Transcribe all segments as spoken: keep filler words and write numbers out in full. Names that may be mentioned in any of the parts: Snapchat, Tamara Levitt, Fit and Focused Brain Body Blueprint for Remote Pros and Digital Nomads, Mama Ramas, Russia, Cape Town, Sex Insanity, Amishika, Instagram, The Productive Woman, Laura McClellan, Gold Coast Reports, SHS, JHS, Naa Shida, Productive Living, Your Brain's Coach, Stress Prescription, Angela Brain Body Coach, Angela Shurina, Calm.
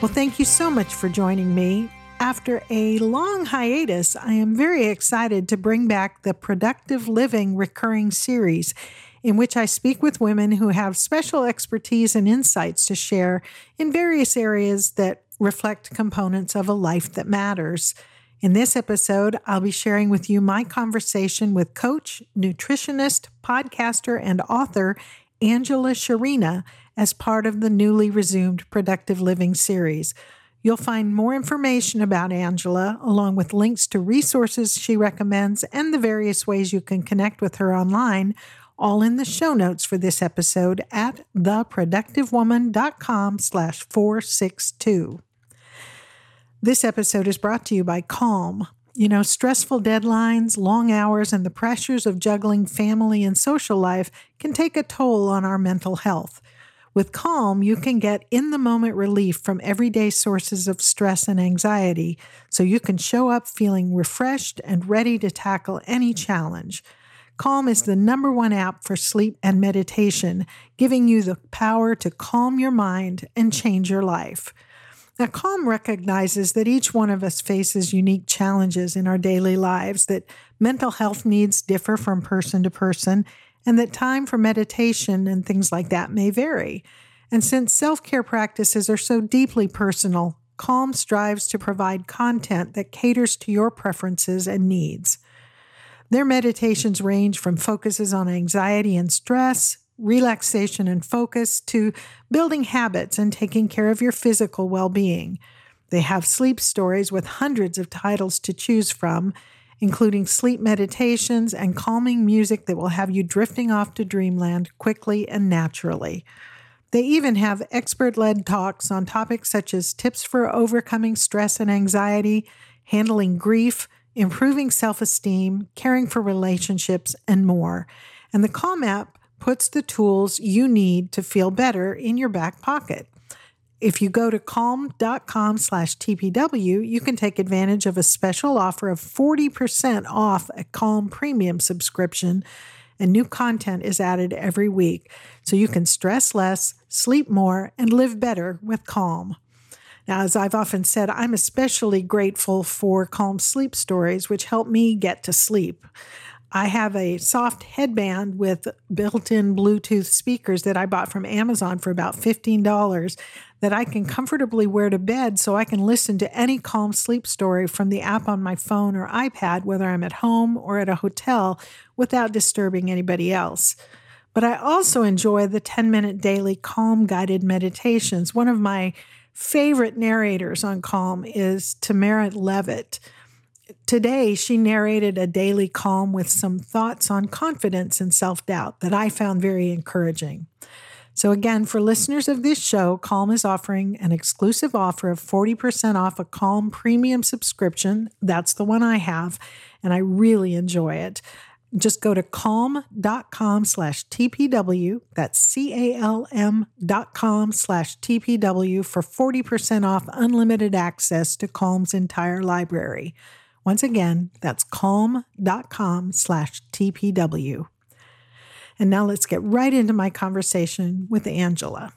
Well, thank you so much for joining me. After a long hiatus, I am very excited to bring back the Productive Living recurring series, in which I speak with women who have special expertise and insights to share in various areas that reflect components of a life that matters. In this episode, I'll be sharing with you my conversation with coach, nutritionist, podcaster, and author Angela Shurina as part of the newly resumed Productive Living series. You'll find more information about Angela, along with links to resources she recommends and the various ways you can connect with her online, all in the show notes for this episode at the productive woman dot com slash four sixty-two. This episode is brought to you by Calm. You know, stressful deadlines, long hours, and the pressures of juggling family and social life can take a toll on our mental health. With Calm, you can get in-the-moment relief from everyday sources of stress and anxiety, so you can show up feeling refreshed and ready to tackle any challenge. Calm is the number one app for sleep and meditation, giving you the power to calm your mind and change your life. Now, Calm recognizes that each one of us faces unique challenges in our daily lives, that mental health needs differ from person to person, and that time for meditation and things like that may vary. And since self-care practices are so deeply personal, Calm strives to provide content that caters to your preferences and needs. Their meditations range from focuses on anxiety and stress, relaxation and focus, to building habits and taking care of your physical well-being. They have sleep stories with hundreds of titles to choose from, including sleep meditations and calming music that will have you drifting off to dreamland quickly and naturally. They even have expert-led talks on topics such as tips for overcoming stress and anxiety, handling grief, improving self-esteem, caring for relationships, and more. And the Calm app puts the tools you need to feel better in your back pocket. If you go to calm dot com slash T P W, you can take advantage of a special offer of forty percent off a Calm premium subscription, and new content is added every week, so you can stress less, sleep more, and live better with Calm. Now, as I've often said, I'm especially grateful for Calm Sleep Stories, which help me get to sleep. I have a soft headband with built-in Bluetooth speakers that I bought from Amazon for about fifteen dollars that I can comfortably wear to bed so I can listen to any Calm sleep story from the app on my phone or iPad, whether I'm at home or at a hotel, without disturbing anybody else. But I also enjoy the ten-minute daily Calm guided meditations. One of my favorite narrators on Calm is Tamara Levitt. Today, she narrated a daily Calm with some thoughts on confidence and self-doubt that I found very encouraging. So again, for listeners of this show, Calm is offering an exclusive offer of forty percent off a Calm premium subscription. That's the one I have, and I really enjoy it. Just go to calm dot com slash T P W, that's C A L M dot com slash T P W for forty percent off unlimited access to Calm's entire library. Once again, that's calm dot com slash T P W. And now let's get right into my conversation with Angela.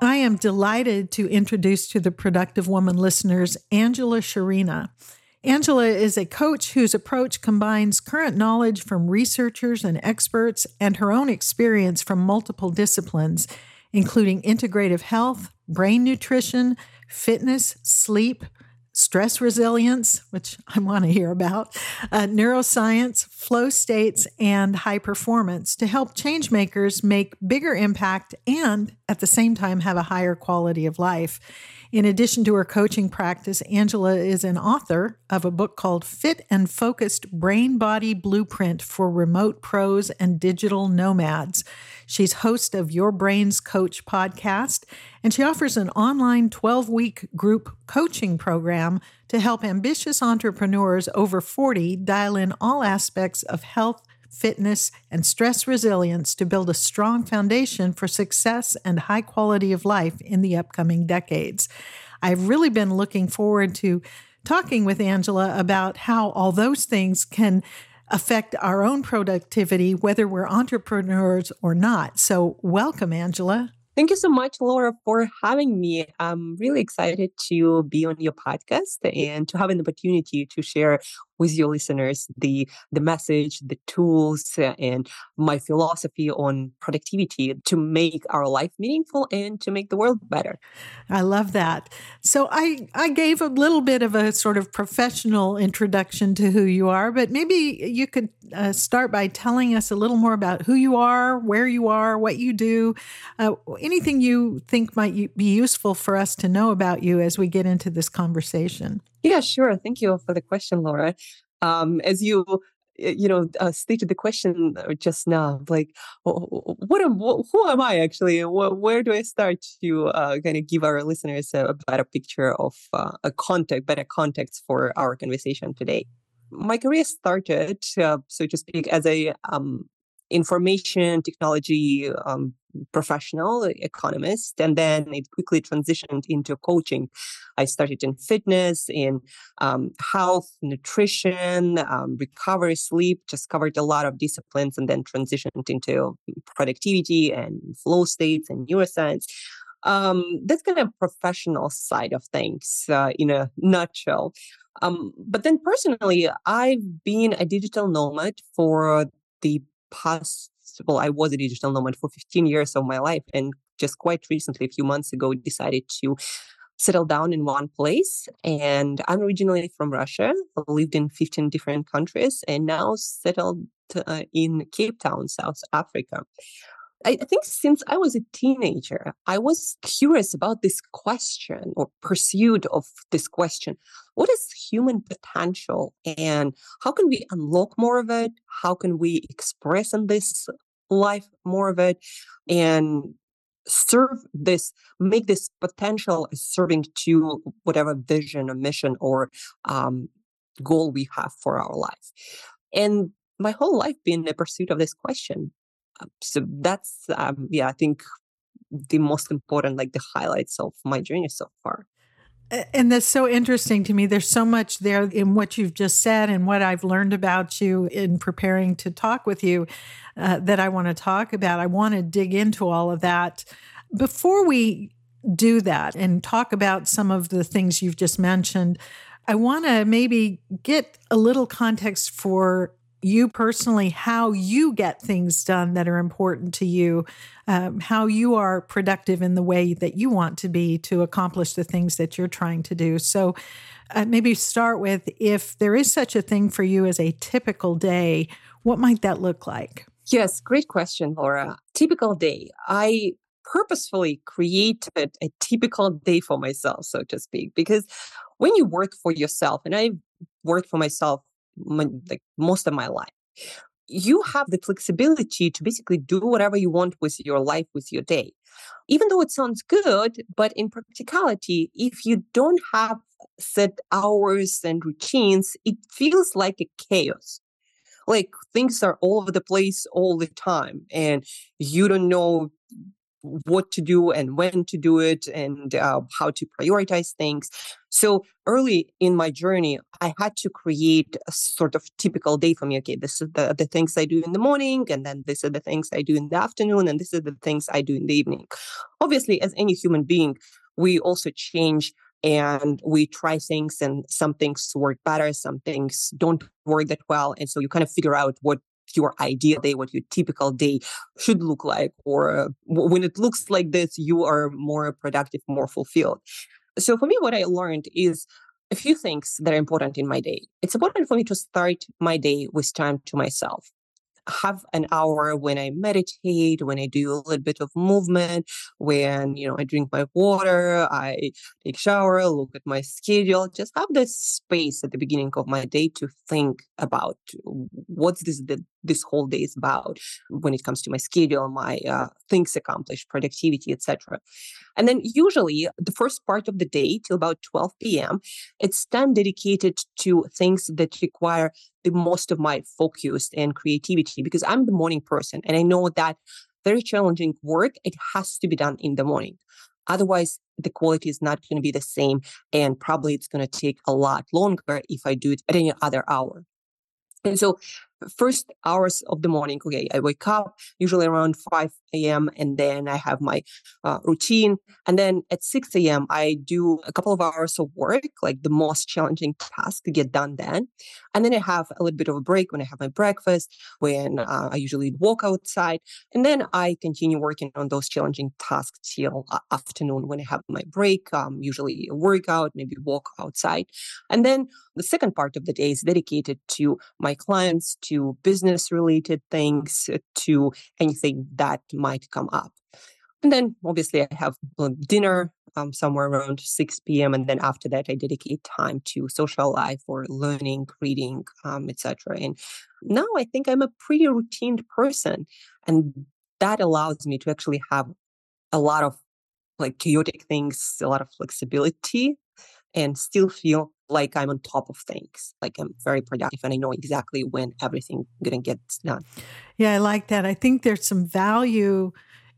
I am delighted to introduce to the Productive Woman listeners, Angela Shurina. Angela is a coach whose approach combines current knowledge from researchers and experts and her own experience from multiple disciplines, including integrative health, brain nutrition, fitness, sleep, stress resilience, which I want to hear about, uh, neuroscience, flow states, and high performance to help change makers make bigger impact and at the same time have a higher quality of life. In addition to her coaching practice, Angela is an author of a book called Fit and Focused Brain Body Blueprint for Remote Pros and Digital Nomads. She's host of Your Brain's Coach podcast, and she offers an online twelve-week group coaching program to help ambitious entrepreneurs over forty dial in all aspects of health, fitness, and stress resilience to build a strong foundation for success and high quality of life in the upcoming decades. I've really been looking forward to talking with Angela about how all those things can affect our own productivity, whether we're entrepreneurs or not. So welcome, Angela. Thank you so much, Laura, for having me. I'm really excited to be on your podcast and to have an opportunity to share with your listeners the, the message, the tools, and my philosophy on productivity to make our life meaningful and to make the world better. I love that. So I, I gave a little bit of a sort of professional introduction to who you are, but maybe you could uh, start by telling us a little more about who you are, where you are, what you do, uh, anything you think might be useful for us to know about you as we get into this conversation. Yeah, sure. Thank you for the question, Laura. Um, as you, you know, uh, stated the question just now, like, what am, who am I actually? Where do I start to uh, kind of give our listeners a better picture of uh, a context, better context for our conversation today? My career started, uh, so to speak, as a um, information technology um, professional, economist, and then it quickly transitioned into coaching. I started in fitness, in um, health, nutrition, um, recovery, sleep, just covered a lot of disciplines, and then transitioned into productivity and flow states and neuroscience. Um, that's kind of professional side of things uh, in a nutshell. Um, but then personally, I've been a digital nomad for the past Well, I was a digital nomad for fifteen years of my life, and just quite recently, a few months ago, decided to settle down in one place. And I'm originally from Russia, lived in fifteen different countries, and now settled uh, in Cape Town, South Africa. I think since I was a teenager, I was curious about this question or pursuit of this question. What is human potential and how can we unlock more of it? How can we express in this life more of it and serve this, make this potential serving to whatever vision or mission or um, goal we have for our life? And my whole life been the pursuit of this question. So that's, um, yeah, I think the most important, like the highlights of my journey so far. And that's so interesting to me. There's so much there in what you've just said and what I've learned about you in preparing to talk with you uh, that I want to talk about. I want to dig into all of that. Before we do that and talk about some of the things you've just mentioned, I want to maybe get a little context for you personally, how you get things done that are important to you, um, how you are productive in the way that you want to be to accomplish the things that you're trying to do. So uh, maybe start with, if there is such a thing for you as a typical day, what might that look like? Yes, great question, Laura. Typical day. I purposefully created a typical day for myself, so to speak, because when you work for yourself, and I work for myself My, like most of my life, you have the flexibility to basically do whatever you want with your life, with your day. Even though it sounds good, but in practicality, if you don't have set hours and routines, it feels like a chaos. Like things are all over the place all the time, and you don't know what to do and when to do it and uh, how to prioritize things. So early in my journey, I had to create a sort of typical day for me. Okay, this is the, the things I do in the morning, and then these are the things I do in the afternoon, and this is the things I do in the evening. Obviously, as any human being, we also change and we try things, and some things work better, some things don't work that well. And so you kind of figure out what your ideal day, what your typical day should look like, or uh, when it looks like this, you are more productive, more fulfilled. So for me, what I learned is a few things that are important in my day. It's important for me to start my day with time to myself. Have an hour when I meditate, when I do a little bit of movement, when, you know, I drink my water, I take shower, look at my schedule, just have this space at the beginning of my day to think about what's this the this whole day is about when it comes to my schedule, my uh, things accomplished, productivity, et cetera. And then usually the first part of the day till about twelve p.m., it's time dedicated to things that require the most of my focus and creativity, because I'm the morning person and I know that very challenging work, it has to be done in the morning. Otherwise, the quality is not going to be the same, and probably it's going to take a lot longer if I do it at any other hour. And so first hours of the morning, okay, I wake up usually around five a.m. and then I have my uh, routine. And then at six a.m., I do a couple of hours of work, like the most challenging task to get done then. And then I have a little bit of a break when I have my breakfast, when uh, I usually walk outside. And then I continue working on those challenging tasks till uh, afternoon when I have my break, um, usually a workout, maybe walk outside. And then the second part of the day is dedicated to my clients, to to business-related things, to anything that might come up. And then obviously I have dinner um, somewhere around six p.m. And then after that, I dedicate time to social life or learning, reading, um, et cetera. And now I think I'm a pretty routine person. And that allows me to actually have a lot of like chaotic things, a lot of flexibility, and still feel like I'm on top of things, like I'm very productive and I know exactly when everything gonna get done. Yeah, I like that. I think there's some value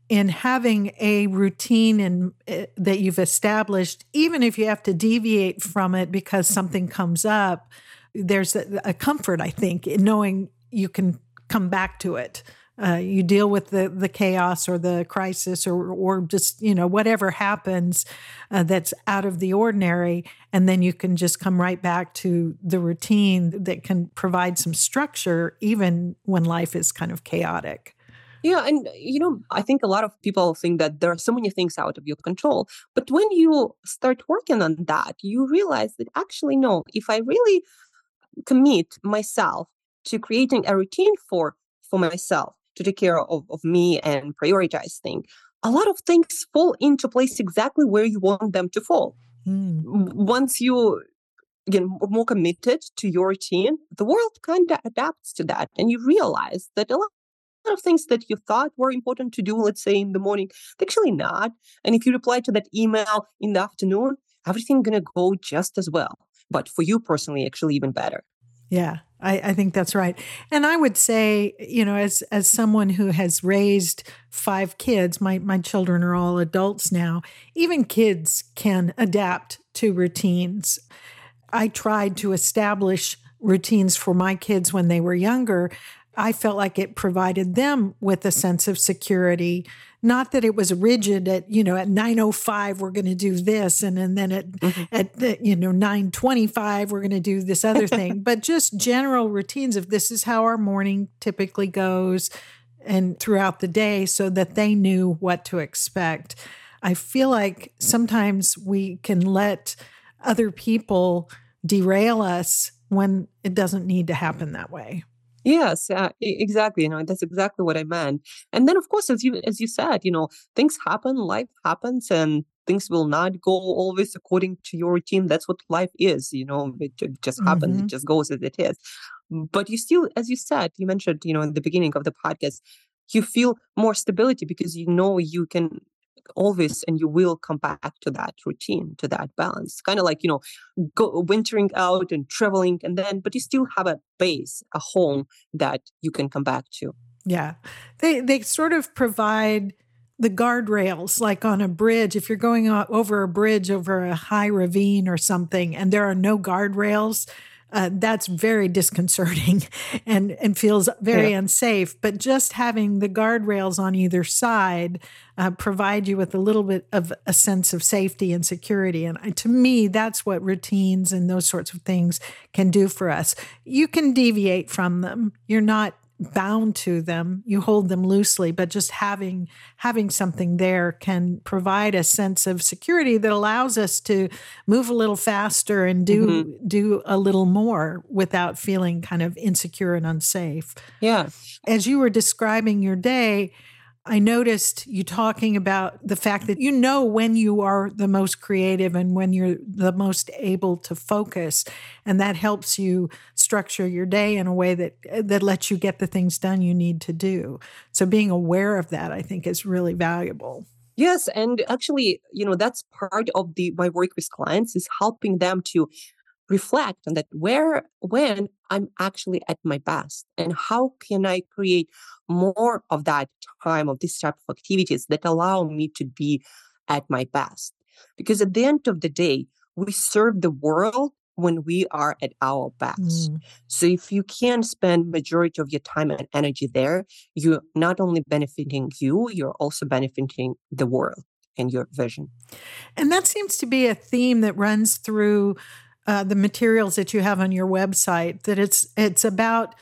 in having a routine and uh, that you've established, even if you have to deviate from it because something comes up. There's a, a comfort, I think, in knowing you can come back to it. Uh, you deal with the, the chaos or the crisis or or just, you know, whatever happens uh, that's out of the ordinary. And then you can just come right back to the routine that can provide some structure, even when life is kind of chaotic. Yeah. And, you know, I think a lot of people think that there are so many things out of your control. But when you start working on that, you realize that actually, no, if I really commit myself to creating a routine for for myself, to take care of, of me and prioritize things, a lot of things fall into place exactly where you want them to fall. Mm. Once you get more committed to your routine, the world kind of adapts to that. And you realize that a lot of things that you thought were important to do, let's say in the morning, they're actually not. And if you reply to that email in the afternoon, everything's going to go just as well. But for you personally, actually even better. Yeah, I, I think that's right. And I would say, you know, as as someone who has raised five kids, my, my children are all adults now, even kids can adapt to routines. I tried to establish routines for my kids when they were younger. I felt like it provided them with a sense of security. Not that it was rigid at, you know, at nine oh five, we're going to do this. And, and then at, mm-hmm. at, you know, nine twenty-five, we're going to do this other thing. But just general routines of this is how our morning typically goes and throughout the day so that they knew what to expect. I feel like sometimes we can let other people derail us when it doesn't need to happen that way. Yes, uh, exactly. You know, that's exactly what I meant. And then, of course, as you as you said, you know, things happen, life happens, and things will not go always according to your routine. That's what life is. You know, it, it just happens. Mm-hmm. It just goes as it is. But you still, as you said, you mentioned, you know, in the beginning of the podcast, you feel more stability because you know you can always and you will come back to that routine, to that balance. Kind of like, you know, go wintering out and traveling, and then, but you still have a base, a home that you can come back to. Yeah. They they sort of provide the guardrails, like on a bridge. If you're going over a bridge, over a high ravine or something, and there are no guardrails, uh, that's very disconcerting and, and feels very yeah. unsafe. But just having the guardrails on either side uh, provide you with a little bit of a sense of safety and security. And I, to me, that's what routines and those sorts of things can do for us. You can deviate from them. You're not bound to them. You hold them loosely, but just having having something there can provide a sense of security that allows us to move a little faster and do mm-hmm. do a little more without feeling kind of insecure and unsafe. Yeah. As you were describing your day, I noticed you talking about the fact that you know when you are the most creative and when you're the most able to focus, and that helps you structure your day in a way that that lets you get the things done you need to do. So being aware of that, I think, is really valuable. Yes, and actually, you know, that's part of the my work with clients is helping them to reflect on that where, when I'm actually at my best and how can I create more of that time of this type of activities that allow me to be at my best. Because at the end of the day, we serve the world when we are at our best. Mm. So if you can spend majority of your time and energy there, you're not only benefiting you, you're also benefiting the world and your vision. And that seems to be a theme that runs through Uh, the materials that you have on your website, that it's it's about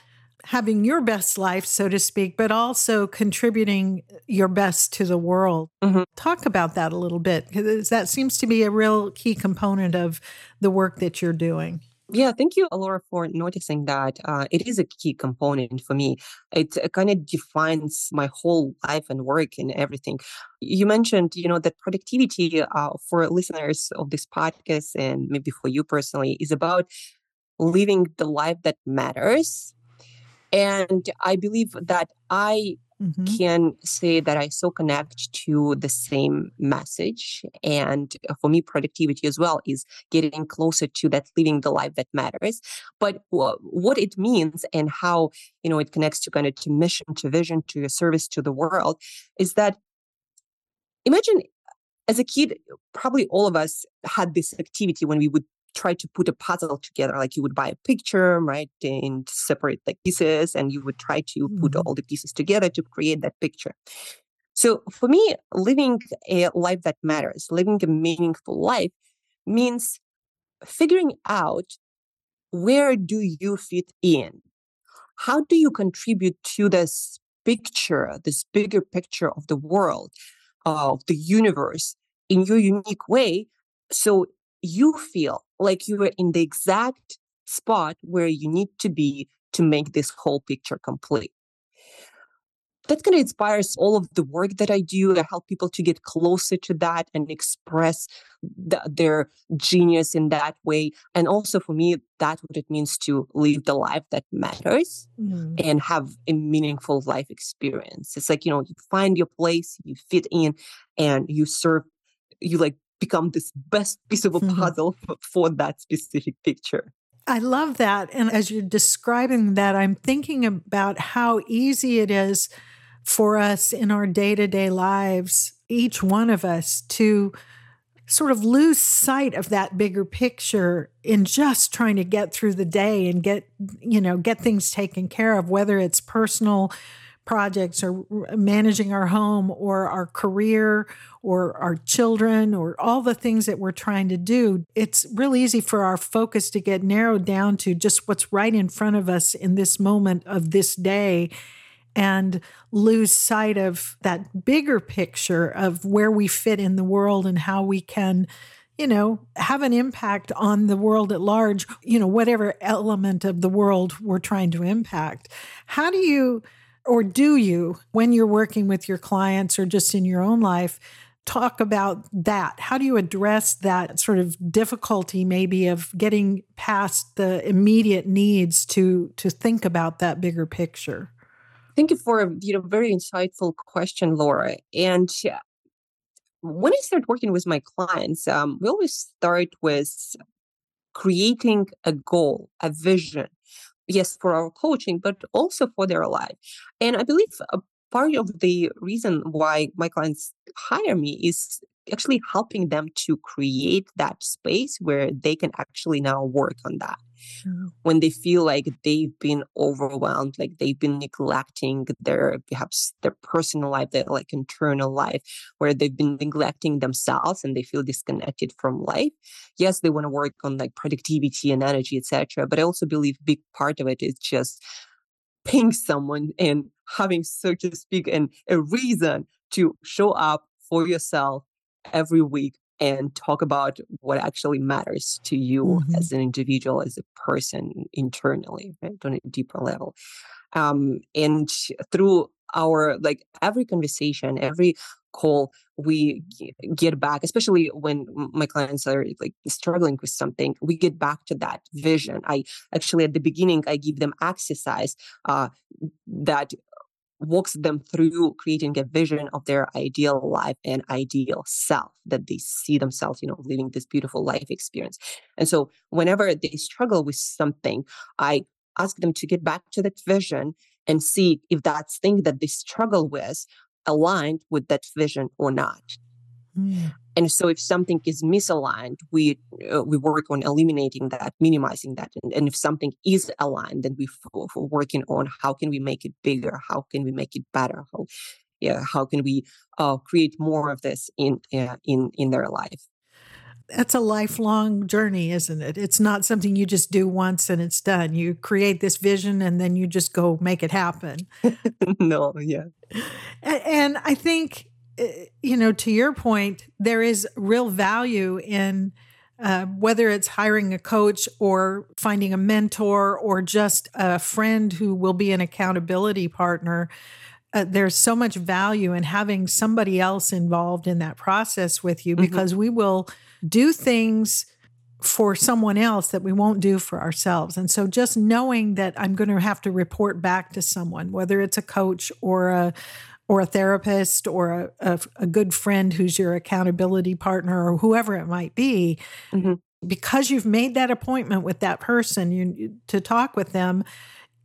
having your best life, so to speak, but also contributing your best to the world. Mm-hmm. Talk about that a little bit, because that seems to be a real key component of the work that you're doing. Yeah, thank you, Laura, for noticing that. Uh, it is a key component for me. It uh, kind of defines my whole life and work and everything. You mentioned, you know, that productivity uh, for listeners of this podcast and maybe for you personally is about living the life that matters. And I believe that I mm-hmm. can say that I so connect to the same message. And for me, productivity as well is getting closer to that, living the life that matters. But w- what it means and how, you know, it connects to kind of to mission, to vision, to your service to the world is that imagine as a kid, probably all of us had this activity when we would try to put a puzzle together, like you would buy a picture, right, and separate the pieces, and you would try to put all the pieces together to create that picture. So for me, living a life that matters, living a meaningful life means figuring out where do you fit in? How do you contribute to this picture, this bigger picture of the world, of the universe in your unique way? So you feel like you are in the exact spot where you need to be to make this whole picture complete. That kind of inspires all of the work that I do. I help people to get closer to that and express the, their genius in that way. And also for me, that's what it means to live the life that matters mm. and have a meaningful life experience. It's like, you know, you find your place, you fit in, and you serve, you like, become this best piece of a puzzle mm-hmm. for that specific picture. I love that. And as you're describing that, I'm thinking about how easy it is for us in our day-to-day lives, each one of us, to sort of lose sight of that bigger picture in just trying to get through the day and get, you know, get things taken care of, whether it's personal projects or managing our home or our career or our children or all the things that we're trying to do. It's really easy for our focus to get narrowed down to just what's right in front of us in this moment of this day and lose sight of that bigger picture of where we fit in the world and how we can, you know, have an impact on the world at large, you know, whatever element of the world we're trying to impact. How do you... Or do you, when you're working with your clients or just in your own life, talk about that? How do you address that sort of difficulty maybe of getting past the immediate needs to to think about that bigger picture? Thank you for a you know, very insightful question, Laura. And when I start working with my clients, um, we always start with creating a goal, a vision. Yes, for our coaching, but also for their life. And I believe a part of the reason why my clients hire me is actually helping them to create that space where they can actually now work on that. Mm-hmm. When they feel like they've been overwhelmed, like they've been neglecting their, perhaps their personal life, their like internal life, where they've been neglecting themselves and they feel disconnected from life. Yes, they want to work on like productivity and energy, et cetera. But I also believe a big part of it is just paying someone and having, so to speak, and a reason to show up for yourself every week and talk about what actually matters to you mm-hmm. as an individual, as a person internally, right, on a deeper level. Um, and through our, like every conversation, every call we get back, especially when my clients are like struggling with something, we get back to that vision. I actually, at the beginning, I give them exercise uh, that walks them through creating a vision of their ideal life and ideal self, that they see themselves, you know, living this beautiful life experience. And so whenever they struggle with something, I ask them to get back to that vision and see if that thing that they struggle with aligned with that vision or not. Mm. And so if something is misaligned, we uh, we work on eliminating that, minimizing that. And, and if something is aligned, then we f- we're working on how can we make it bigger? How can we make it better? How, yeah, how can we uh, create more of this in uh, in in their life? That's a lifelong journey, isn't it? It's not something you just do once and it's done. You create this vision and then you just go make it happen. No, yeah. And I think, you know, to your point, there is real value in uh, whether it's hiring a coach or finding a mentor or just a friend who will be an accountability partner. Uh, there's so much value in having somebody else involved in that process with you, because mm-hmm. we will do things for someone else that we won't do for ourselves. And so just knowing that I'm going to have to report back to someone, whether it's a coach or a or a therapist or a, a, a good friend who's your accountability partner or whoever it might be, mm-hmm. because you've made that appointment with that person you, to talk with them,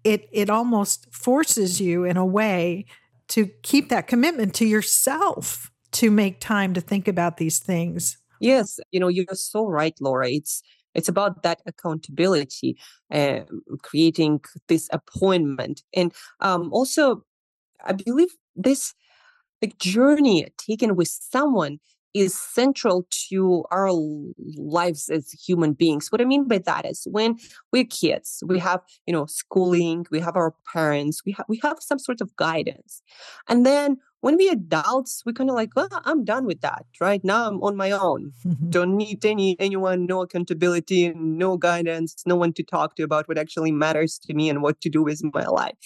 it it almost forces you in a way to keep that commitment to yourself to make time to think about these things. Yes, you know, you're so right, Laura. It's it's about that accountability, uh, creating this appointment. And um, also, I believe this like journey taken with someone is central to our lives as human beings. What I mean by that is when we're kids, we have, you know, schooling, we have our parents, we have we have some sort of guidance. And then when we're adults, we're kind of like, well, I'm done with that. Right now, I'm on my own. Mm-hmm. Don't need any anyone, no accountability, no guidance, no one to talk to about what actually matters to me and what to do with my life.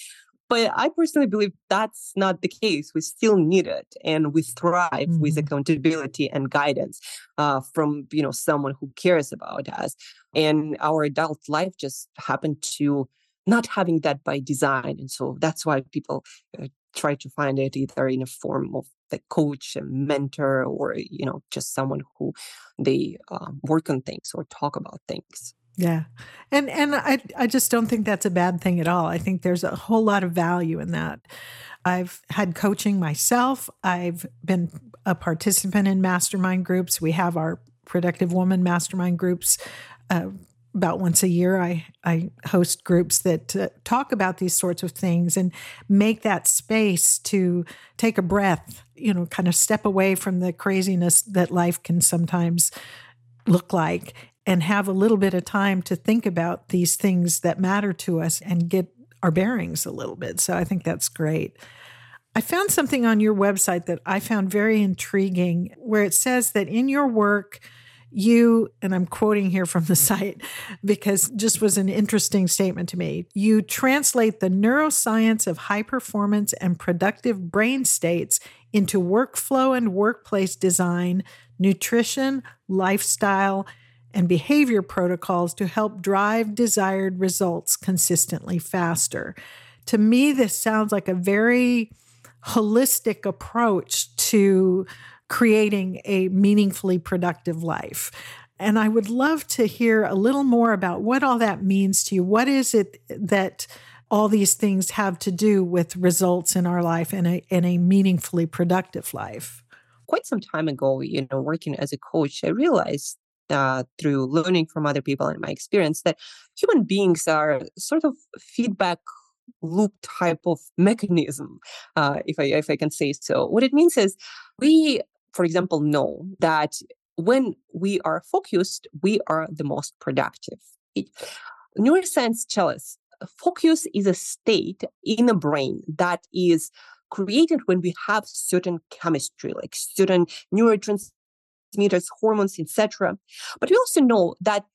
But I personally believe that's not the case. We still need it, and we thrive mm-hmm. with accountability and guidance uh, from, you know, someone who cares about us. And our adult life just happened to not having that by design, and so that's why people uh, try to find it either in a form of the coach, a mentor, or, you know, just someone who they uh, work on things or talk about things. Yeah. And and I I just don't think that's a bad thing at all. I think there's a whole lot of value in that. I've had coaching myself. I've been a participant in mastermind groups. We have our Productive Woman mastermind groups. Uh, about once a year, I, I host groups that uh, talk about these sorts of things and make that space to take a breath, you know, kind of step away from the craziness that life can sometimes look like, and have a little bit of time to think about these things that matter to us and get our bearings a little bit. So I think that's great. I found something on your website that I found very intriguing, where it says that in your work, you, and I'm quoting here from the site because just was an interesting statement to me, you translate the neuroscience of high performance and productive brain states into workflow and workplace design, nutrition, lifestyle, and behavior protocols to help drive desired results consistently faster. To me, this sounds like a very holistic approach to creating a meaningfully productive life. And I would love to hear a little more about what all that means to you. What is it that all these things have to do with results in our life and a, and a meaningfully productive life? Quite some time ago, you know, working as a coach, I realized Uh, through learning from other people and my experience that human beings are sort of feedback loop type of mechanism, uh, if I if I can say so. What it means is we, for example, know that when we are focused, we are the most productive. It, neuroscience tells us focus is a state in the brain that is created when we have certain chemistry, like certain neurotransmitters, hormones, et cetera. But we also know that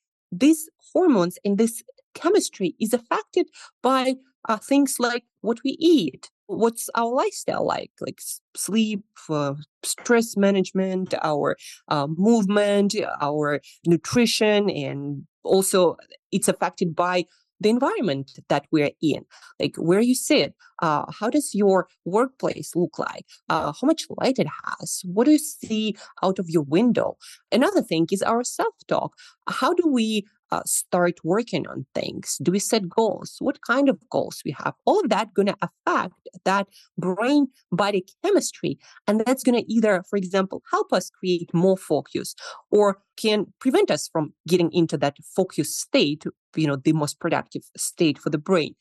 these hormones and this chemistry is affected by uh, things like what we eat, what's our lifestyle like, like sleep, uh, stress management, our uh, movement, our nutrition, and also it's affected by the environment that we're in, like where you sit, uh, how does your workplace look like, uh, how much light it has, what do you see out of your window? Another thing is our self-talk. How do we uh, start working on things? Do we set goals? What kind of goals we have? All of that going to affect that brain-body chemistry. And that's going to either, for example, help us create more focus or can prevent us from getting into that focus state, you know, the most productive state for the brain.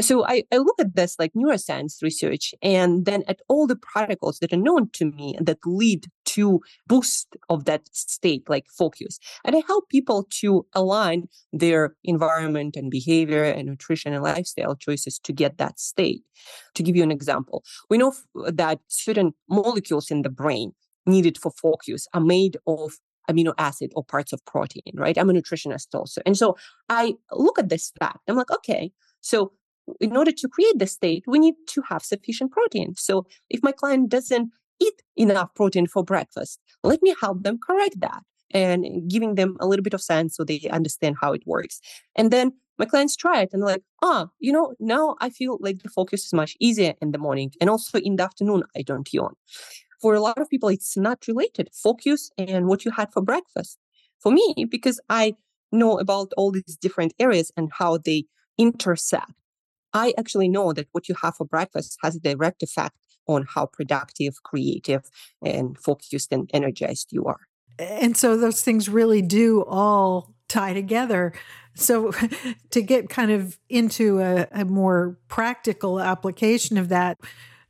So I, I look at this like neuroscience research and then at all the protocols that are known to me that lead to boost of that state, like focus. And I help people to align their environment and behavior and nutrition and lifestyle choices to get that state. To give you an example, we know that certain molecules in the brain needed for focus are made of amino acid or parts of protein, right? I'm a nutritionist also. And so I look at this fact. I'm like, okay, so in order to create the state, we need to have sufficient protein. So if my client doesn't eat enough protein for breakfast, let me help them correct that and giving them a little bit of science so they understand how it works. And then my clients try it and they're like, ah, oh, you know, now I feel like the focus is much easier in the morning. And also in the afternoon, I don't yawn. For a lot of people, it's not related, focus and what you had for breakfast. For me, because I know about all these different areas and how they intersect, I actually know that what you have for breakfast has a direct effect on how productive, creative, and focused and energized you are. And so those things really do all tie together. So to get kind of into a, a more practical application of that,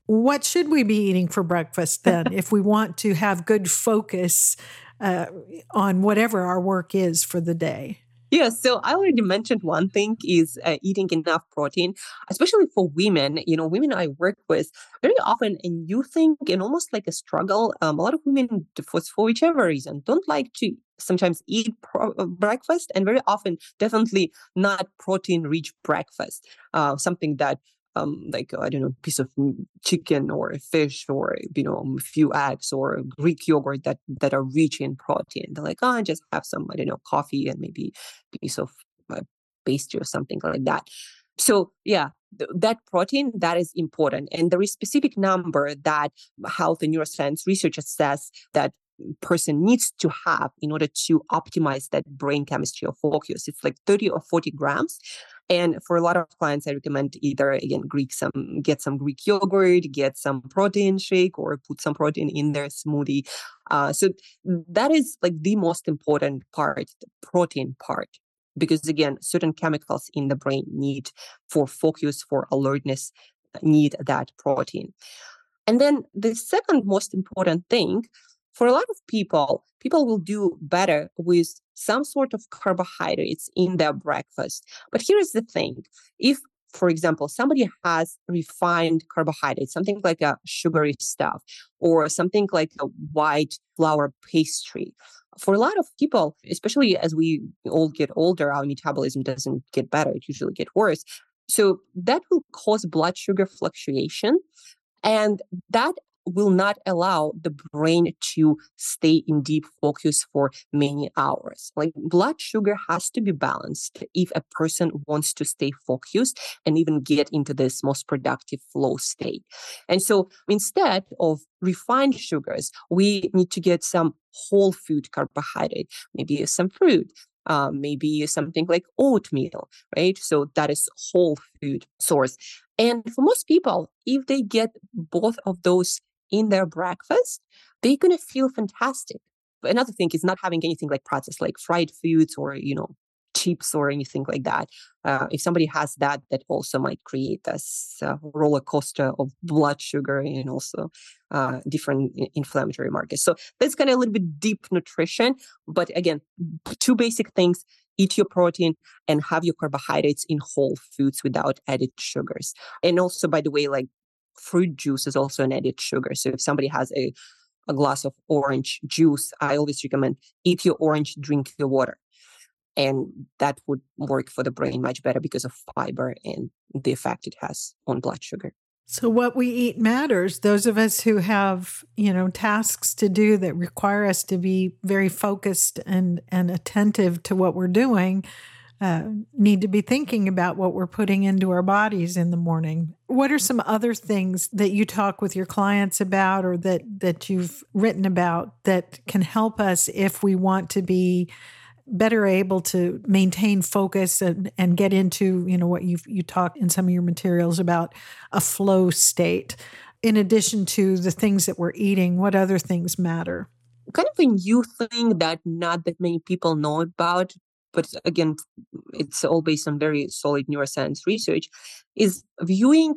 what should we be eating for breakfast then if we want to have good focus uh, on whatever our work is for the day? Yeah, so I already mentioned one thing is uh, eating enough protein, especially for women. You know, women I work with very often, and you think, and almost like a struggle, um, a lot of women, for, for whichever reason, don't like to sometimes eat pro- breakfast and very often definitely not protein-rich breakfast, uh, something that Um, like, I don't know, piece of chicken or fish or, you know, a few eggs or Greek yogurt that, that are rich in protein. They're like, oh, just have some, I don't know, coffee and maybe a piece of uh, pastry or something like that. So, yeah, th- that protein, that is important. And there is specific number that health and neuroscience researchers says that person needs to have in order to optimize that brain chemistry or focus. It's like thirty or forty grams. And for a lot of clients, I recommend either, again, Greek, some get some Greek yogurt, get some protein shake, or put some protein in their smoothie. Uh, so that is like the most important part, the protein part, because again, certain chemicals in the brain need for focus, for alertness, need that protein. And then the second most important thing, for a lot of people, people will do better with some sort of carbohydrates in their breakfast. But here's the thing. If, for example, somebody has refined carbohydrates, something like a sugary stuff or something like a white flour pastry, for a lot of people, especially as we all get older, our metabolism doesn't get better. It usually gets worse. So that will cause blood sugar fluctuation. And that will not allow the brain to stay in deep focus for many hours. Like blood sugar has to be balanced if a person wants to stay focused and even get into this most productive flow state. And so instead of refined sugars, we need to get some whole food carbohydrate, maybe some fruit, uh, maybe something like oatmeal, right? So that is whole food source. And for most people, if they get both of those in their breakfast, they're going to feel fantastic. Another thing is not having anything like processed, like fried foods or, you know, chips or anything like that. Uh, if somebody has that, that also might create this uh, roller coaster of blood sugar and also uh, different inflammatory markers. So that's kind of a little bit deep nutrition. But again, two basic things. Eat your protein and have your carbohydrates in whole foods without added sugars. And also, by the way, like fruit juice is also an added sugar. So if somebody has a, a glass of orange juice, I always recommend eat your orange, drink your water. And that would work for the brain much better because of fiber and the effect it has on blood sugar. So what we eat matters. Those of us who have, you know, tasks to do that require us to be very focused and, and attentive to what we're doing uh, need to be thinking about what we're putting into our bodies in the morning. What are some other things that you talk with your clients about or that, that you've written about that can help us if we want to be better able to maintain focus and, and get into, you know, what you've you talked in some of your materials about a flow state? In addition to the things that we're eating, what other things matter? Kind of a new thing that not that many people know about, but again, it's all based on very solid neuroscience research, is viewing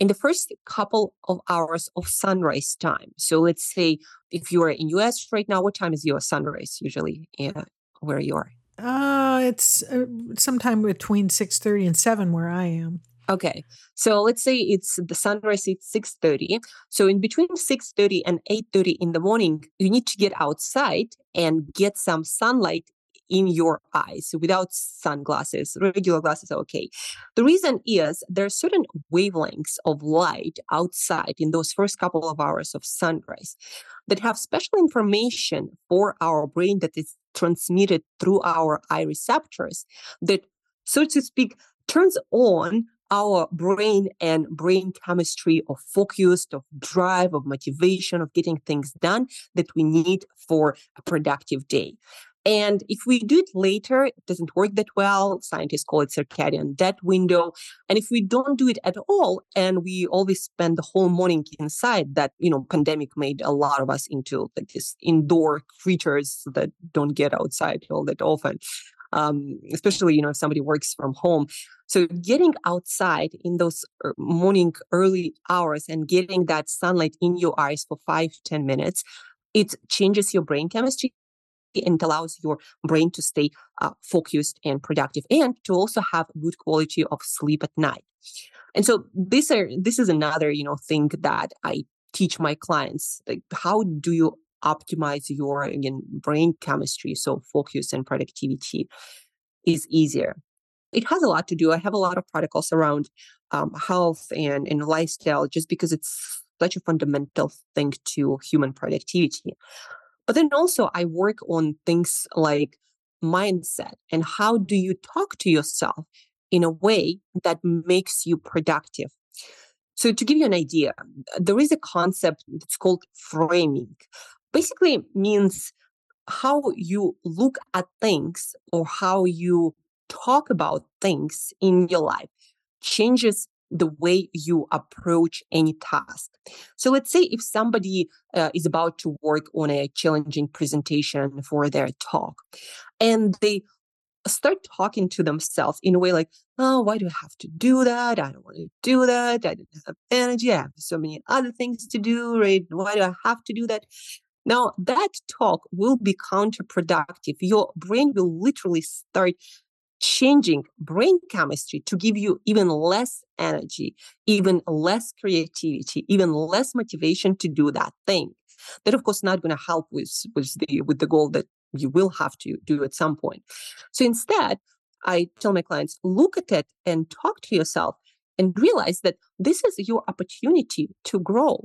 in the first couple of hours of sunrise time. So let's say if you are in U S right now, what time is your sunrise usually? Yeah. Where you are? Uh, it's uh, sometime between six thirty and seven where I am. Okay. So let's say it's the sunrise at six thirty. So in between six thirty and eight thirty in the morning, you need to get outside and get some sunlight in your eyes without sunglasses. Regular glasses are okay. The reason is there are certain wavelengths of light outside in those first couple of hours of sunrise that have special information for our brain that is transmitted through our eye receptors that, so to speak, turns on our brain and brain chemistry of focus, of drive, of motivation, of getting things done that we need for a productive day. And if we do it later, it doesn't work that well. Scientists call it circadian death window. And if we don't do it at all, and we always spend the whole morning inside, that, you know, pandemic made a lot of us into like this indoor creatures that don't get outside all that often, um, especially, you know, if somebody works from home. So getting outside in those morning early hours and getting that sunlight in your eyes for five, ten minutes, it changes your brain chemistry. And it allows your brain to stay uh, focused and productive and to also have good quality of sleep at night. And so this are this is another, you know, thing that I teach my clients. Like, how do you optimize your, again, brain chemistry so focus and productivity is easier? It has a lot to do. I have a lot of protocols around um, health and, and lifestyle just because it's such a fundamental thing to human productivity. But then also I work on things like mindset and how do you talk to yourself in a way that makes you productive. So to give you an idea, there is a concept that's called framing. Basically means how you look at things or how you talk about things in your life changes the way you approach any task. So let's say if somebody uh, is about to work on a challenging presentation for their talk, and they start talking to themselves in a way like, oh, why do I have to do that? I don't want to do that. I don't have energy. I have so many other things to do, right? Why do I have to do that? Now, that talk will be counterproductive. Your brain will literally start changing brain chemistry to give you even less energy, even less creativity, even less motivation to do that thing. That, of course, not going to help with, with the with the goal that you will have to do at some point. So instead, I tell my clients, look at it and talk to yourself and realize that this is your opportunity to grow.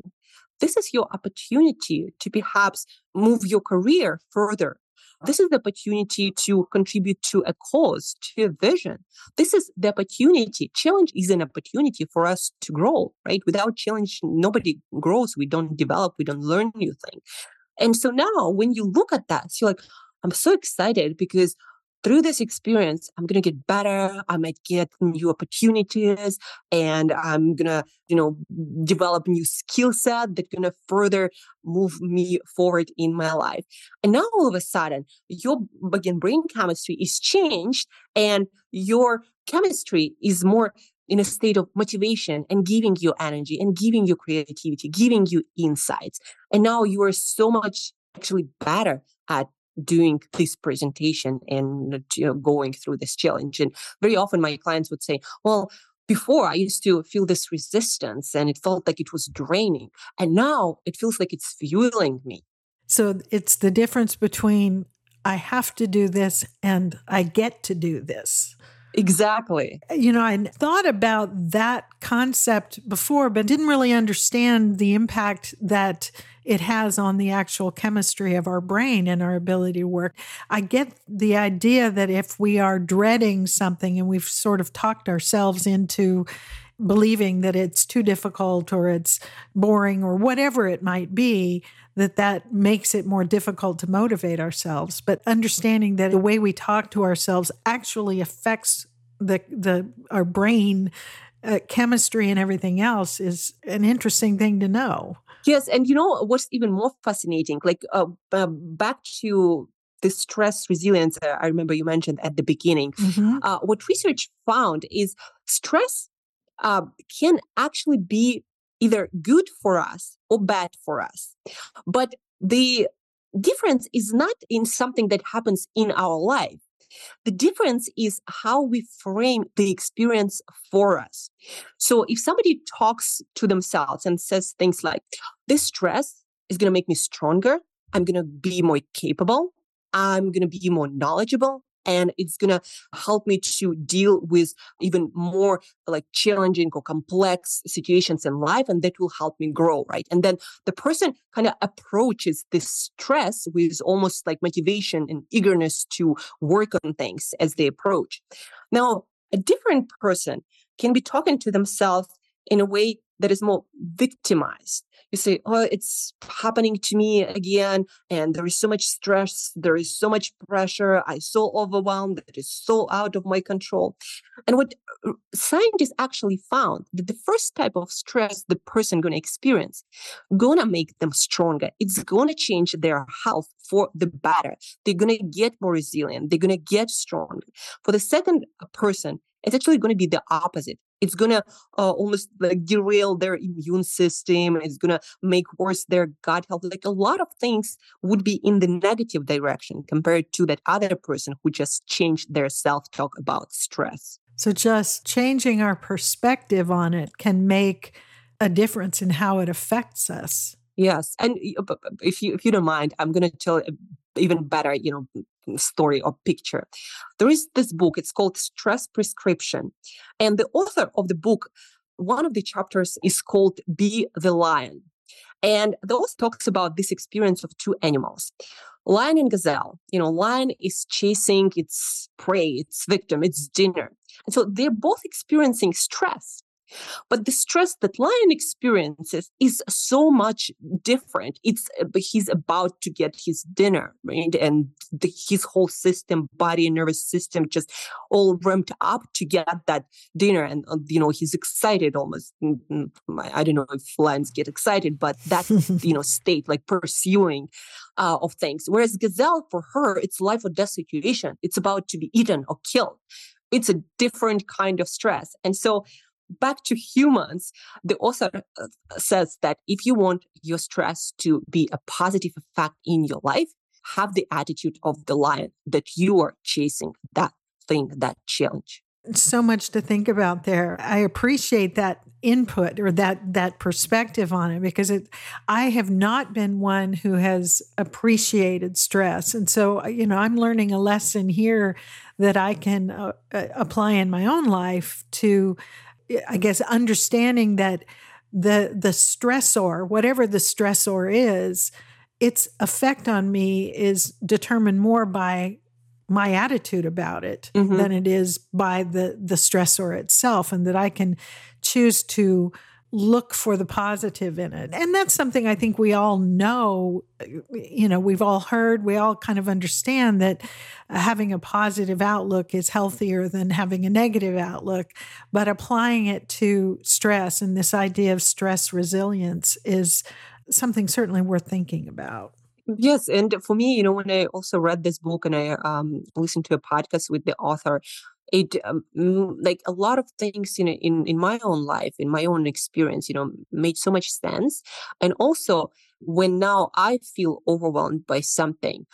This is your opportunity to perhaps move your career further. This is the opportunity to contribute to a cause, to a vision. This is the opportunity. Challenge is an opportunity for us to grow, right? Without challenge, nobody grows. We don't develop. We don't learn new things. And so now when you look at that, you're like, I'm so excited because through this experience, I'm going to get better. I might get new opportunities and I'm going to, you know, develop new skill set that's going to further move me forward in my life. And now all of a sudden, your again, brain chemistry is changed and your chemistry is more in a state of motivation and giving you energy and giving you creativity, giving you insights. And now you are so much actually better at doing this presentation and, you know, going through this challenge. And very often my clients would say, well, before I used to feel this resistance and it felt like it was draining. And now it feels like it's fueling me. So it's the difference between I have to do this and I get to do this. Exactly. You know, I thought about that concept before, but didn't really understand the impact that it has on the actual chemistry of our brain and our ability to work. I get the idea that if we are dreading something and we've sort of talked ourselves into believing that it's too difficult or it's boring or whatever it might be, that that makes it more difficult to motivate ourselves. But understanding that the way we talk to ourselves actually affects the the our brain uh, chemistry and everything else is an interesting thing to know. Yes. And you know, what's even more fascinating, like uh, uh, back to the stress resilience, uh, I remember you mentioned at the beginning, mm-hmm. uh, what research found is stress Uh, can actually be either good for us or bad for us. But the difference is not in something that happens in our life. The difference is how we frame the experience for us. So if somebody talks to themselves and says things like, this stress is going to make me stronger, I'm going to be more capable, I'm going to be more knowledgeable, and it's going to help me to deal with even more like challenging or complex situations in life. And that will help me grow, right? And then the person kind of approaches this stress with almost like motivation and eagerness to work on things as they approach. Now, a different person can be talking to themselves in a way that is more victimized. You say, oh, it's happening to me again. And there is so much stress. There is so much pressure. I'm so overwhelmed. It is so out of my control. And what scientists actually found, that the first type of stress the person going to experience, going to make them stronger. It's going to change their health for the better. They're going to get more resilient. They're going to get stronger. For the second person, it's actually going to be the opposite. It's going to uh, almost like derail their immune system. It's going to make worse their gut health. Like a lot of things would be in the negative direction compared to that other person who just changed their self-talk about stress. So just changing our perspective on it can make a difference in how it affects us. Yes. And if you if you don't mind, I'm going to tell an even better, you know, story or picture. There is this book, it's called Stress Prescription. And the author of the book, one of the chapters is called Be the Lion. And the author talks about this experience of two animals, lion and gazelle. You know, lion is chasing its prey, its victim, its dinner. And so they're both experiencing stress. But the stress that lion experiences is so much different. It's he's about to get his dinner, right? And the, his whole system, body and nervous system, just all ramped up to get that dinner. And you know, he's excited almost. I don't know if lions get excited, but that you know state, like pursuing uh, of things. Whereas gazelle, for her, it's life or death situation. It's about to be eaten or killed. It's a different kind of stress, and so. Back to humans, the author says that if you want your stress to be a positive effect in your life, have the attitude of the lion, that you are chasing that thing, that challenge. So much to think about there. I appreciate that input or that that perspective on it, because it, I have not been one who has appreciated stress. And so, you know, I'm learning a lesson here that I can uh, apply in my own life to I guess understanding that the the stressor, whatever the stressor is, its effect on me is determined more by my attitude about it mm-hmm. than it is by the the stressor itself, and that I can choose to look for the positive in it. And that's something I think we all know, you know, we've all heard, we all kind of understand that having a positive outlook is healthier than having a negative outlook. But applying it to stress and this idea of stress resilience is something certainly worth thinking about. Yes. And for me, you know, when I also read this book and I um, listened to a podcast with the author, It um, like a lot of things in, in in my own life, in my own experience, you know, made so much sense. And also, when now I feel overwhelmed by something,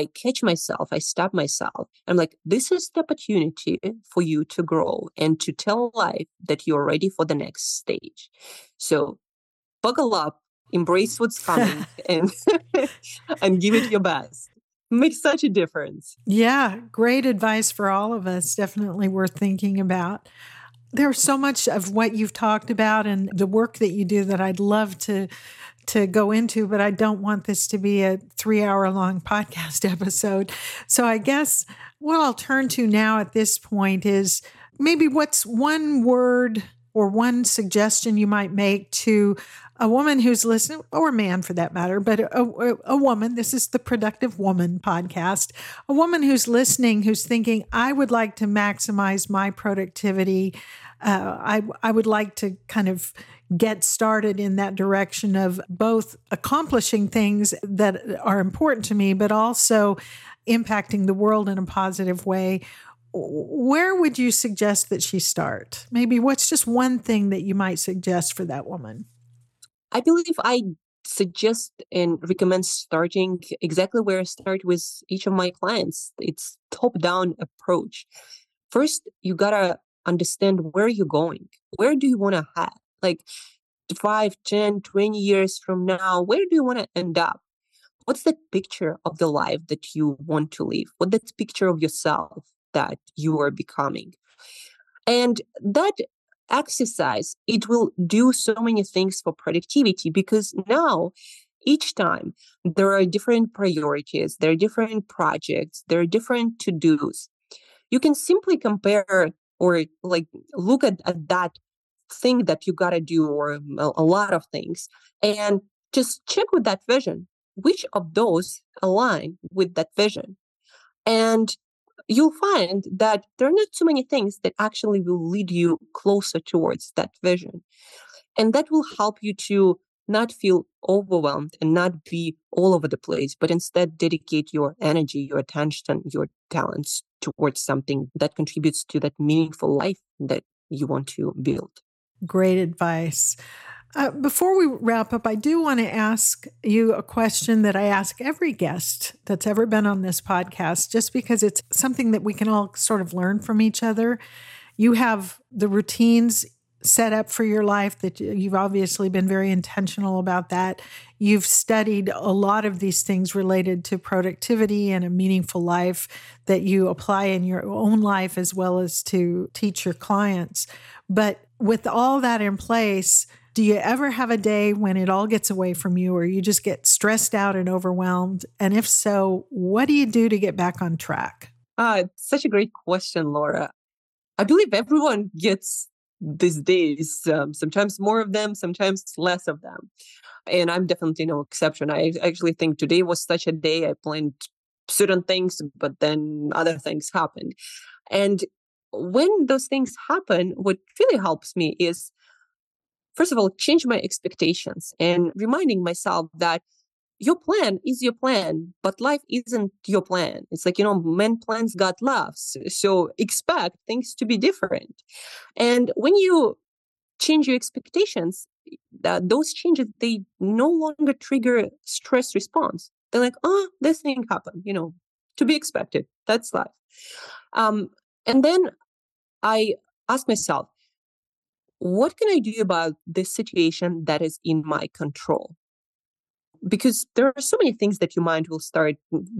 I catch myself, I stop myself. I'm like, this is the opportunity for you to grow and to tell life that you're ready for the next stage. So, buckle up, embrace what's coming, and and give it your best. makes such a difference. Yeah, great advice for all of us. Definitely worth thinking about. There's so much of what you've talked about and the work that you do that I'd love to to go into, but I don't want this to be a three-hour-long podcast episode. So I guess what I'll turn to now at this point is maybe what's one word or one suggestion you might make to a woman who's listening, or a man for that matter, but a, a, a woman, this is the Productive Woman podcast, a woman who's listening, who's thinking, I would like to maximize my productivity. Uh, I, I would like to kind of get started in that direction of both accomplishing things that are important to me, but also impacting the world in a positive way. Where would you suggest that she start? Maybe what's just one thing that you might suggest for that woman? I believe I suggest and recommend starting exactly where I start with each of my clients. It's top-down approach. First, you gotta understand where you're going. Where do you want to head? Like five, ten, twenty years from now, where do you want to end up? What's that picture of the life that you want to live? What's that picture of yourself that you are becoming? And that exercise, it will do so many things for productivity, because now each time there are different priorities, there are different projects, there are different to-dos. You can simply compare or like look at, at that thing that you got to do, or a, a lot of things, and just check with that vision, which of those align with that vision. And you'll find that there are not too many things that actually will lead you closer towards that vision. And that will help you to not feel overwhelmed and not be all over the place, but instead dedicate your energy, your attention, your talents towards something that contributes to that meaningful life that you want to build. Great advice. Uh, before we wrap up, I do want to ask you a question that I ask every guest that's ever been on this podcast, just because it's something that we can all sort of learn from each other. You have the routines set up for your life that you've obviously been very intentional about that. You've studied a lot of these things related to productivity and a meaningful life that you apply in your own life as well as to teach your clients. But with all that in place, do you ever have a day when it all gets away from you, or you just get stressed out and overwhelmed? And if so, what do you do to get back on track? Uh, such a great question, Laura. I believe everyone gets these days, um, sometimes more of them, sometimes less of them. And I'm definitely no exception. I actually think today was such a day. I planned certain things, but then other things happened. And when those things happen, what really helps me is, first of all, change my expectations and reminding myself that your plan is your plan, but life isn't your plan. It's like, you know, man plans, God laughs. So expect things to be different. And when you change your expectations, uh, those changes, they no longer trigger stress response. They're like, oh, this thing happened, you know, to be expected. That's life. Um, and then I ask myself, what can I do about this situation that is in my control? Because there are so many things that your mind will start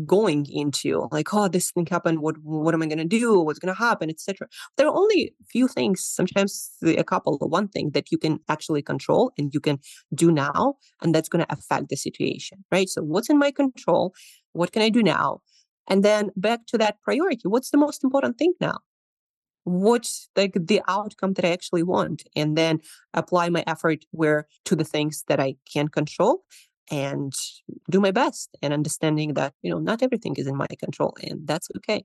going into, like, oh, this thing happened. What what am I going to do? What's going to happen, et cetera. There are only a few things, sometimes a couple or one thing that you can actually control and you can do now, and that's going to affect the situation, right? So what's in my control? What can I do now? And then back to that priority. What's the most important thing now? What's like the outcome that I actually want, and then apply my effort where to the things that I can control, and do my best, and understanding that, you know, not everything is in my control, and that's okay.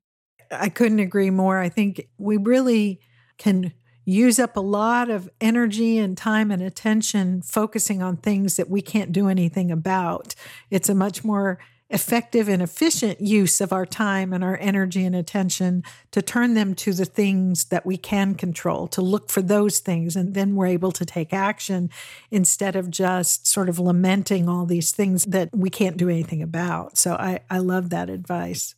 I couldn't agree more. I think we really can use up a lot of energy and time and attention focusing on things that we can't do anything about. It's a much more effective and efficient use of our time and our energy and attention to turn them to the things that we can control, to look for those things. And then we're able to take action instead of just sort of lamenting all these things that we can't do anything about. So I, I love that advice.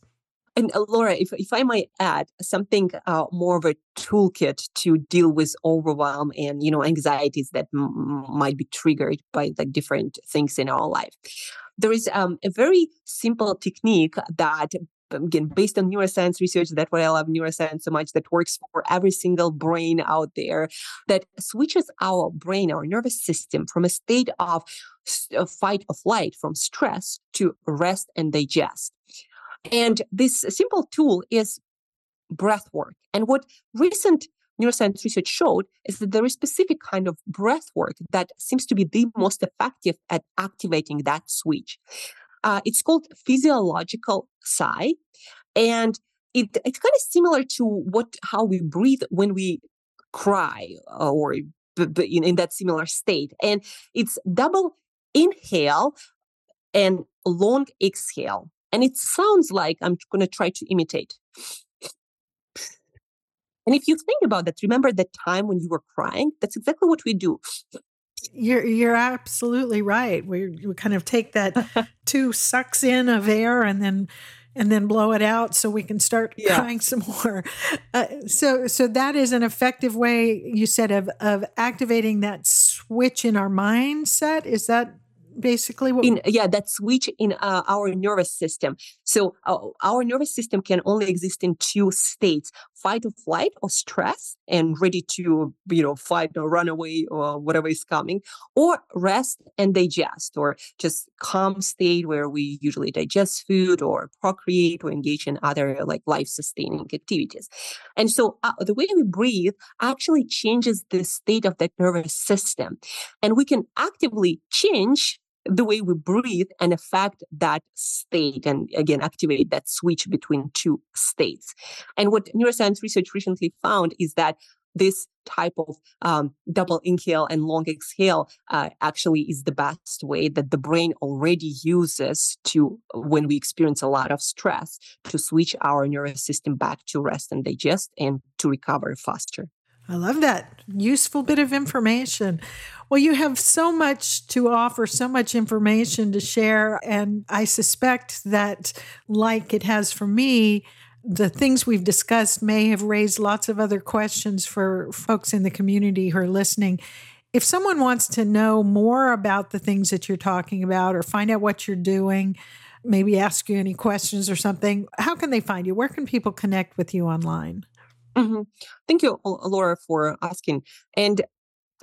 And uh, Laura, if, if I might add something uh, more of a toolkit to deal with overwhelm and, you know, anxieties that m- might be triggered by like different things in our life. There is um, a very simple technique that, again, based on neuroscience research, that's why I love neuroscience so much, that works for every single brain out there, that switches our brain, our nervous system from a state of fight or flight, from stress to rest and digest. And this simple tool is breath work. And what recent neuroscience research showed is that there is specific kind of breath work that seems to be the most effective at activating that switch. Uh, it's called physiological sigh. And it, it's kind of similar to what how we breathe when we cry or in, in that similar state. And it's double inhale and long exhale. And it sounds like I'm going to try to imitate. And if you think about that, remember the time when you were crying? That's exactly what we do. You're you're absolutely right. We we kind of take that two sucks in of air and then and then blow it out so we can start yeah. crying some more. Uh, so so that is an effective way, you said, of of activating that switch in our mindset. Is that basically what in, yeah that switch in uh, our nervous system? So uh, our nervous system can only exist in two states: fight or flight, or stress and ready to, you know, fight or run away or whatever is coming, or rest and digest, or just calm state where we usually digest food or procreate or engage in other like life sustaining activities. And so uh, the way we breathe actually changes the state of that nervous system, and we can actively change the way we breathe and affect that state, and again activate that switch between two states. And what neuroscience research recently found is that this type of um, double inhale and long exhale uh, actually is the best way that the brain already uses to, when we experience a lot of stress, to switch our nervous system back to rest and digest and to recover faster. I love that. Useful bit of information. Well, you have so much to offer, so much information to share. And I suspect that, like it has for me, the things we've discussed may have raised lots of other questions for folks in the community who are listening. If someone wants to know more about the things that you're talking about or find out what you're doing, maybe ask you any questions or something, how can they find you? Where can people connect with you online? Mm-hmm. Thank you, Laura, for asking. And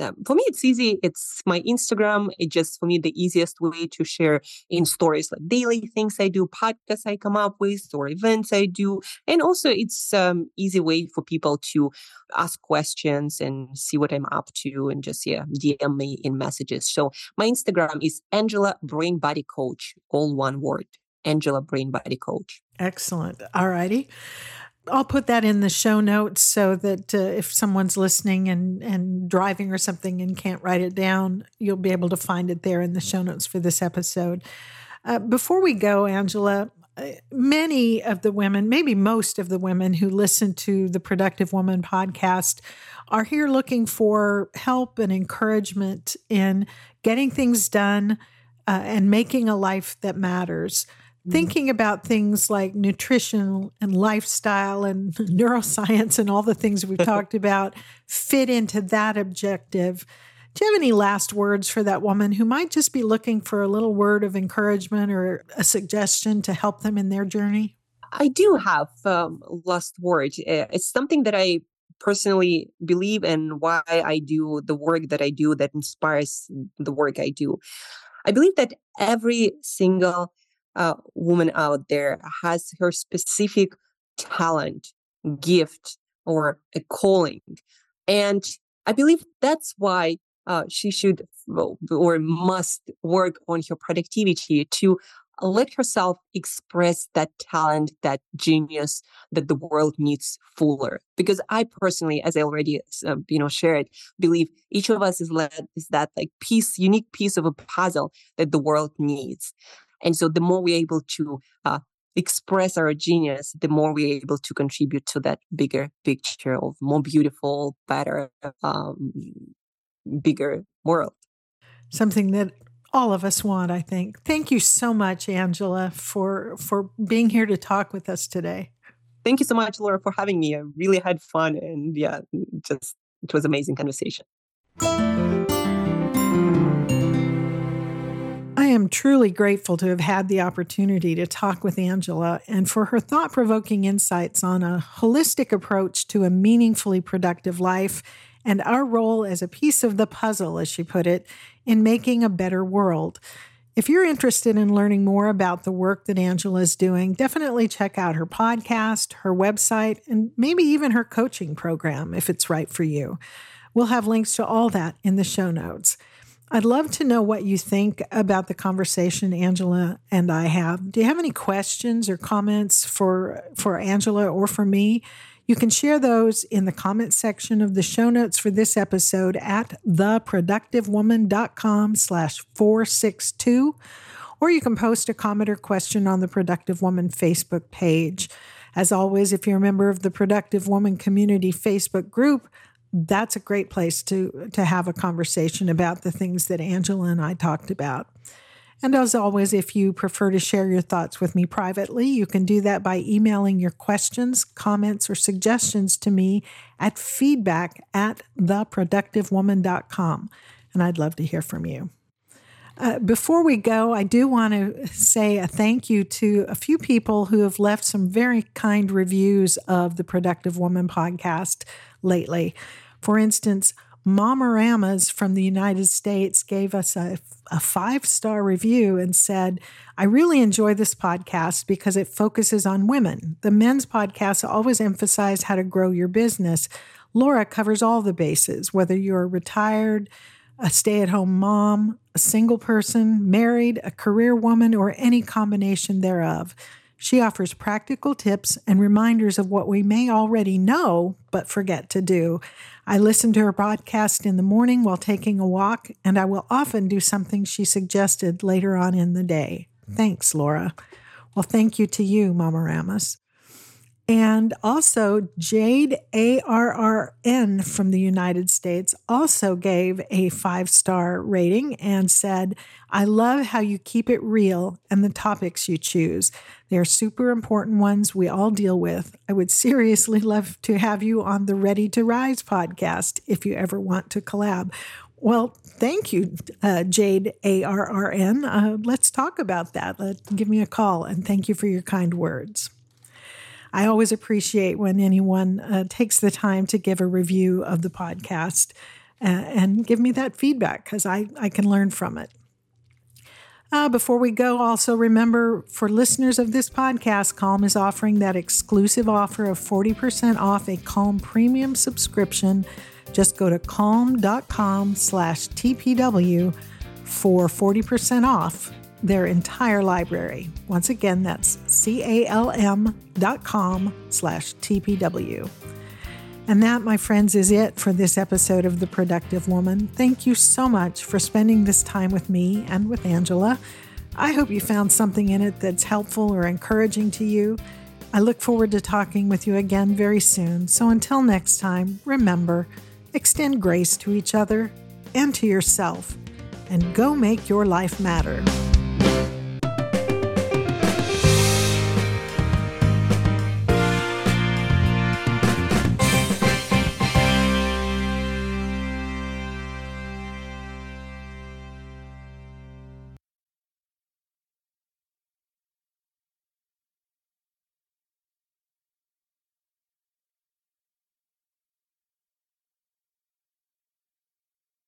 um, for me, it's easy. It's my Instagram. It just, for me, the easiest way to share in stories, like daily things I do, podcasts I come up with, or events I do. And also, it's an um, easy way for people to ask questions and see what I'm up to, and just yeah, D M me in messages. So my Instagram is Angela Brain Body Coach, all one word, Angela Brain Body Coach. Excellent. All righty. I'll put that in the show notes so that uh, if someone's listening and, and driving or something and can't write it down, you'll be able to find it there in the show notes for this episode. Uh, before we go, Angela, many of the women, maybe most of the women who listen to the Productive Woman podcast are here looking for help and encouragement in getting things done uh, and making a life that matters. Thinking about things like nutrition and lifestyle and neuroscience and all the things we've talked about fit into that objective. Do you have any last words for that woman who might just be looking for a little word of encouragement or a suggestion to help them in their journey? I do have um, last words. It's something that I personally believe and why I do the work that I do, that inspires the work I do. I believe that every single Uh, woman out there has her specific talent, gift, or a calling. And I believe that's why uh, she should or must work on her productivity to let herself express that talent, that genius that the world needs fuller. Because I personally, as I already uh, you know shared, believe each of us is, led, is that like piece, unique piece of a puzzle that the world needs. And so the more we're able to uh, express our genius, the more we're able to contribute to that bigger picture of more beautiful, better, um, bigger world. Something that all of us want, I think. Thank you so much, Angela, for, for being here to talk with us today. Thank you so much, Laura, for having me. I really had fun, and yeah, just it was an amazing conversation. I am truly grateful to have had the opportunity to talk with Angela and for her thought-provoking insights on a holistic approach to a meaningfully productive life and our role as a piece of the puzzle, as she put it, in making a better world. If you're interested in learning more about the work that Angela is doing, definitely check out her podcast, her website, and maybe even her coaching program if it's right for you. We'll have links to all that in the show notes. I'd love to know what you think about the conversation Angela and I have. Do you have any questions or comments for, for Angela or for me? You can share those in the comment section of the show notes for this episode at the productive woman dot com slash four sixty-two, or you can post a comment or question on the Productive Woman Facebook page. As always, if you're a member of the Productive Woman Community Facebook group, that's a great place to, to have a conversation about the things that Angela and I talked about. And as always, if you prefer to share your thoughts with me privately, you can do that by emailing your questions, comments, or suggestions to me at feedback at the productive woman dot com. And I'd love to hear from you. Uh, before we go, I do want to say a thank you to a few people who have left some very kind reviews of the Productive Woman podcast lately. For instance, Mama Ramas from the United States gave us a, a five-star review and said, I really enjoy this podcast because it focuses on women. The men's podcasts always emphasize how to grow your business. Laura covers all the bases, whether you're retired, a stay-at-home mom, a single person, married, a career woman, or any combination thereof. She offers practical tips and reminders of what we may already know, but forget to do. I listen to her podcast in the morning while taking a walk, and I will often do something she suggested later on in the day. Thanks, Laura. Well, thank you to you, Mama Ramos. And also, Jade A R R N from the United States also gave a five-star rating and said, I love how you keep it real and the topics you choose. They're super important ones we all deal with. I would seriously love to have you on the Ready to Rise podcast if you ever want to collab. Well, thank you, uh, Jade A R R N. Uh, let's talk about that. Let, give me a call, and thank you for your kind words. I always appreciate when anyone uh, takes the time to give a review of the podcast and, and give me that feedback because I, I can learn from it. Uh, before we go, also remember for listeners of this podcast, Calm is offering that exclusive offer of forty percent off a Calm premium subscription. Just go to calm dot com slash T P W for forty percent off their entire library. Once again, that's C A L M dot com slash T P W. And that, my friends, is it for this episode of The Productive Woman. Thank you so much for spending this time with me and with Angela. I hope you found something in it that's helpful or encouraging to you. I look forward to talking with you again very soon. So until next time, remember, extend grace to each other and to yourself, and go make your life matter.